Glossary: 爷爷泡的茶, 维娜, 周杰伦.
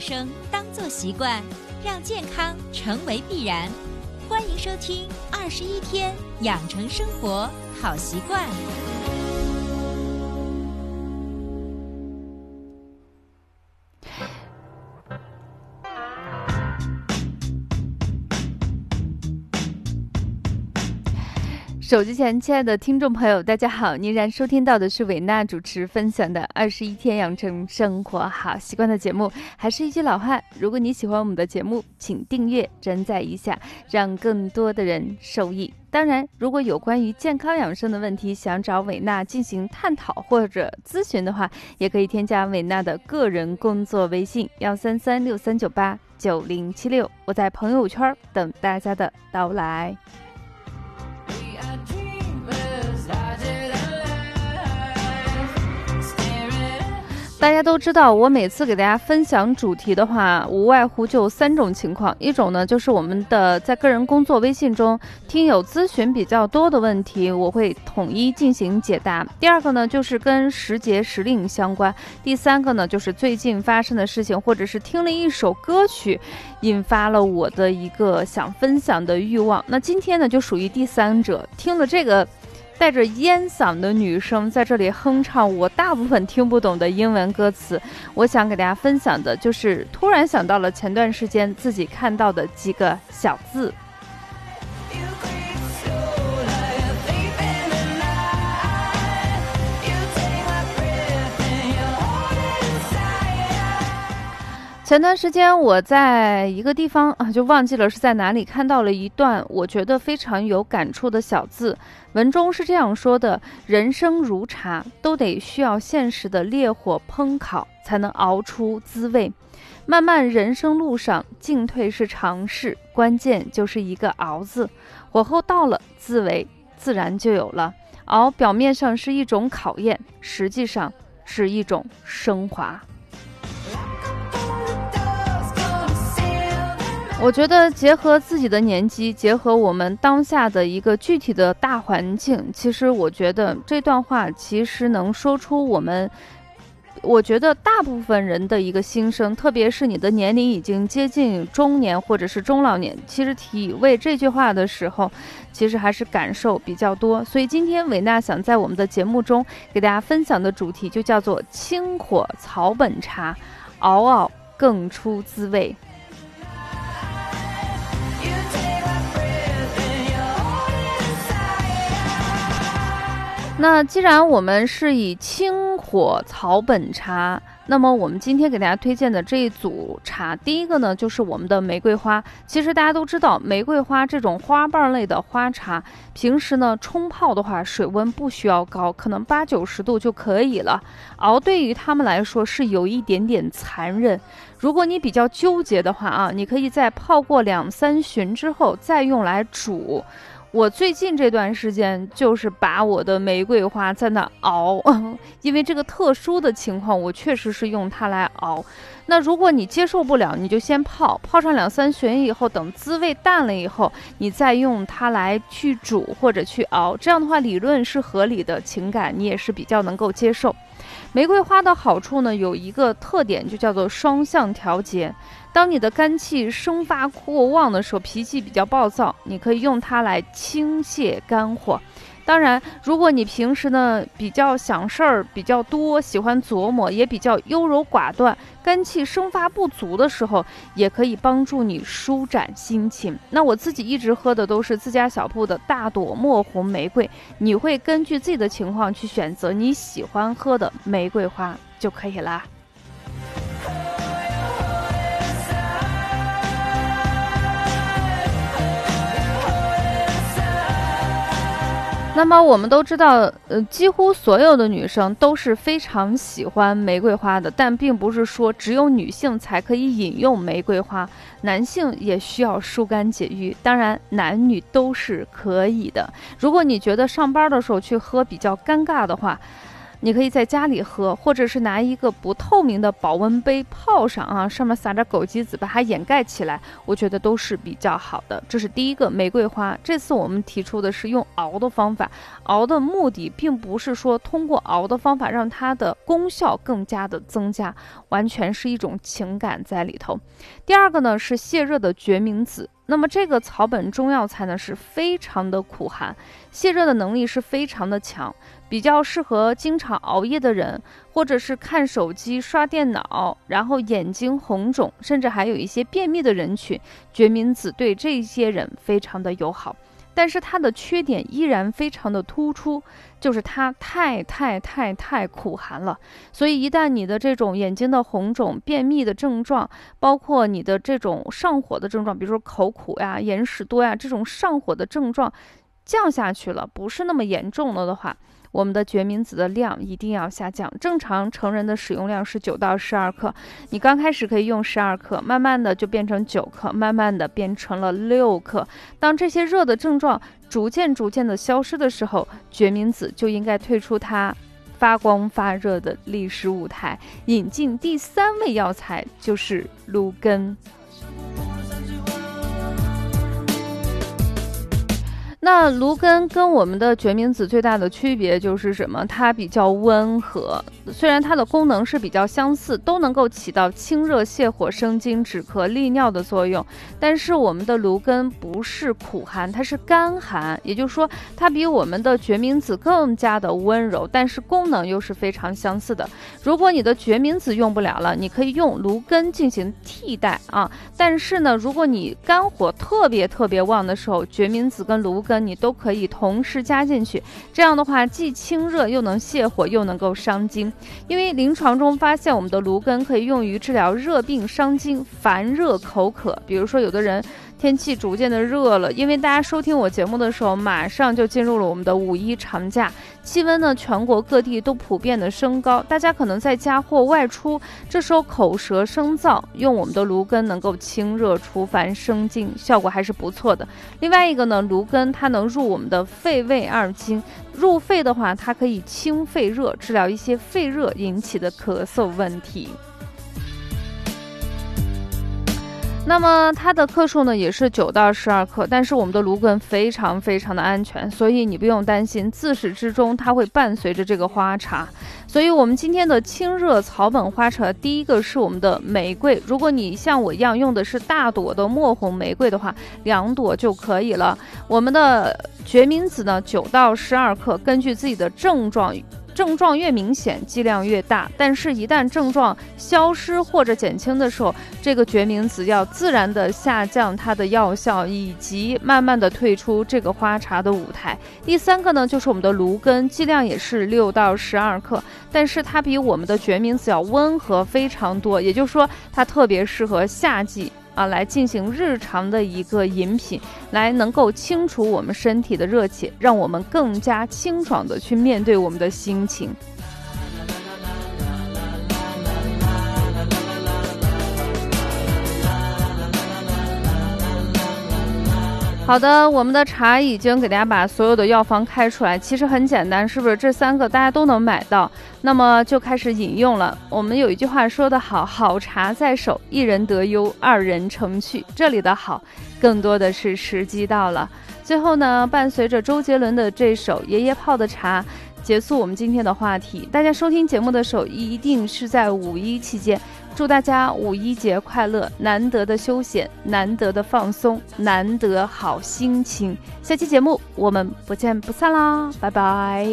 养生当作习惯，让健康成为必然。欢迎收听21天养成生活好习惯。手机前亲爱的听众朋友，大家好，您然收听到的是维娜主持分享的21天养成生活好习惯的节目。还是一句老话，如果你喜欢我们的节目，请订阅转载一下，让更多的人受益。当然，如果有关于健康养生的问题想找维娜进行探讨或者咨询的话，也可以添加维娜的个人工作微信13363989076，我在朋友圈等大家的到来。大家都知道，我每次给大家分享主题的话，无外乎就3种情况。一种呢，就是我们的在个人工作微信中听友咨询比较多的问题，我会统一进行解答。第二个呢，就是跟时节时令相关。第三个呢，就是最近发生的事情，或者是听了一首歌曲引发了我的一个想分享的欲望。那今天呢，就属于第三者，听了这个带着烟嗓的女生在这里哼唱我大部分听不懂的英文歌词。我想给大家分享的就是突然想到了前段时间自己看到的几个小字。前段时间我在一个地方就忘记了是在哪里，看到了一段我觉得非常有感触的小字。文中是这样说的：人生如茶，都得需要现实的烈火烹烤，才能熬出滋味。漫漫人生路上，进退是常事，关键就是一个熬字。火候到了，滋味自然就有了。熬表面上是一种考验，实际上是一种升华。我觉得结合自己的年纪，结合我们当下的一个具体的大环境，其实我觉得这段话其实能说出我觉得大部分人的一个心声，特别是你的年龄已经接近中年或者是中老年，其实体味这句话的时候，其实还是感受比较多。所以今天维娜想在我们的节目中给大家分享的主题就叫做清火草本茶，熬熬更出滋味。那既然我们是以清火草本茶，那么我们今天给大家推荐的这一组茶，第一个呢就是我们的玫瑰花。其实大家都知道，玫瑰花这种花瓣类的花茶，平时呢冲泡的话水温不需要高，可能80-90度就可以了。熬对于他们来说是有一点点残忍，如果你比较纠结的话你可以在泡过2-3巡之后再用来煮。我最近这段时间就是把我的玫瑰花在那熬，因为这个特殊的情况，我确实是用它来熬。那如果你接受不了，你就先泡上2-3巡以后，等滋味淡了以后，你再用它来去煮或者去熬，这样的话理论是合理的，情感你也是比较能够接受。玫瑰花的好处呢，有一个特点就叫做双向调节。当你的肝气生发过旺的时候，脾气比较暴躁，你可以用它来清泻肝火。当然，如果你平时呢比较想事儿比较多，喜欢琢磨，也比较优柔寡断，肝气生发不足的时候，也可以帮助你舒展心情。那我自己一直喝的都是自家小铺的大朵墨红玫瑰，你会根据自己的情况去选择你喜欢喝的玫瑰花就可以啦。那么我们都知道，几乎所有的女生都是非常喜欢玫瑰花的，但并不是说只有女性才可以饮用玫瑰花，男性也需要疏肝解郁，当然男女都是可以的。如果你觉得上班的时候去喝比较尴尬的话，你可以在家里喝，或者是拿一个不透明的保温杯泡上啊，上面撒点枸杞子把它掩盖起来，我觉得都是比较好的。这是第一个玫瑰花。这次我们提出的是用熬的方法，熬的目的并不是说通过熬的方法让它的功效更加的增加，完全是一种情感在里头。第二个呢是泻热的决明子。那么这个草本中药材呢是非常的苦寒，泻热的能力是非常的强，比较适合经常熬夜的人，或者是看手机刷电脑然后眼睛红肿，甚至还有一些便秘的人群，决明子对这些人非常的友好。但是它的缺点依然非常的突出，就是它太苦寒了。所以一旦你的这种眼睛的红肿、便秘的症状，包括你的这种上火的症状，比如说口苦呀、眼屎多呀，这种上火的症状降下去了，不是那么严重了的话，我们的决明子的量一定要下降。正常成人的使用量是9到12克，你刚开始可以用12克，慢慢的就变成9克，慢慢的变成了6克。当这些热的症状逐渐的消失的时候，决明子就应该退出它发光发热的历史舞台，引进第三味药材，就是芦根。那芦根跟我们的决明子最大的区别就是什么？它比较温和，虽然它的功能是比较相似，都能够起到清热泻火、生津止咳、利尿的作用，但是我们的芦根不是苦寒，它是甘寒，也就是说它比我们的决明子更加的温柔，但是功能又是非常相似的。如果你的决明子用不了了，你可以用芦根进行替代啊。但是呢，如果你肝火特别旺的时候，决明子跟芦根你都可以同时加进去，这样的话既清热又能泻火又能够伤津。因为临床中发现我们的芦根可以用于治疗热病、伤津、烦热、口渴。比如说有的人天气逐渐的热了，因为大家收听我节目的时候马上就进入了我们的5·1长假，气温呢全国各地都普遍的升高，大家可能在家或外出，这时候口舌生燥，用我们的芦根能够清热除烦生津，效果还是不错的。另外一个呢，芦根它能入我们的肺胃二经，入肺的话它可以清肺热，治疗一些肺热引起的咳嗽问题。那么它的克数呢也是9到12克，但是我们的芦根非常的安全，所以你不用担心，自始至终它会伴随着这个花茶。所以我们今天的清热草本花茶，第一个是我们的玫瑰。如果你像我一样用的是大朵的墨红玫瑰的话，2朵就可以了。我们的决明子呢9到12克，根据自己的症状越明显剂量越大，但是一旦症状消失或者减轻的时候，这个决明子要自然的下降它的药效，以及慢慢的退出这个花茶的舞台。第三个呢就是我们的芦根，剂量也是6到12克，但是它比我们的决明子要温和非常多，也就是说它特别适合夏季来进行日常的一个饮品，来能够清除我们身体的热气，让我们更加清爽的去面对我们的心情。好的，我们的茶已经给大家把所有的药方开出来，其实很简单，是不是？这三个大家都能买到，那么就开始饮用了。我们有一句话说得好，好茶在手，一人得忧，二人成趣。这里的好，更多的是时机到了。最后呢，伴随着周杰伦的这首《爷爷泡的茶》，结束我们今天的话题。大家收听节目的时候，一定是在5·1期间。祝大家5·1节快乐，难得的休闲，难得的放松，难得好心情。下期节目我们不见不散啦，拜拜。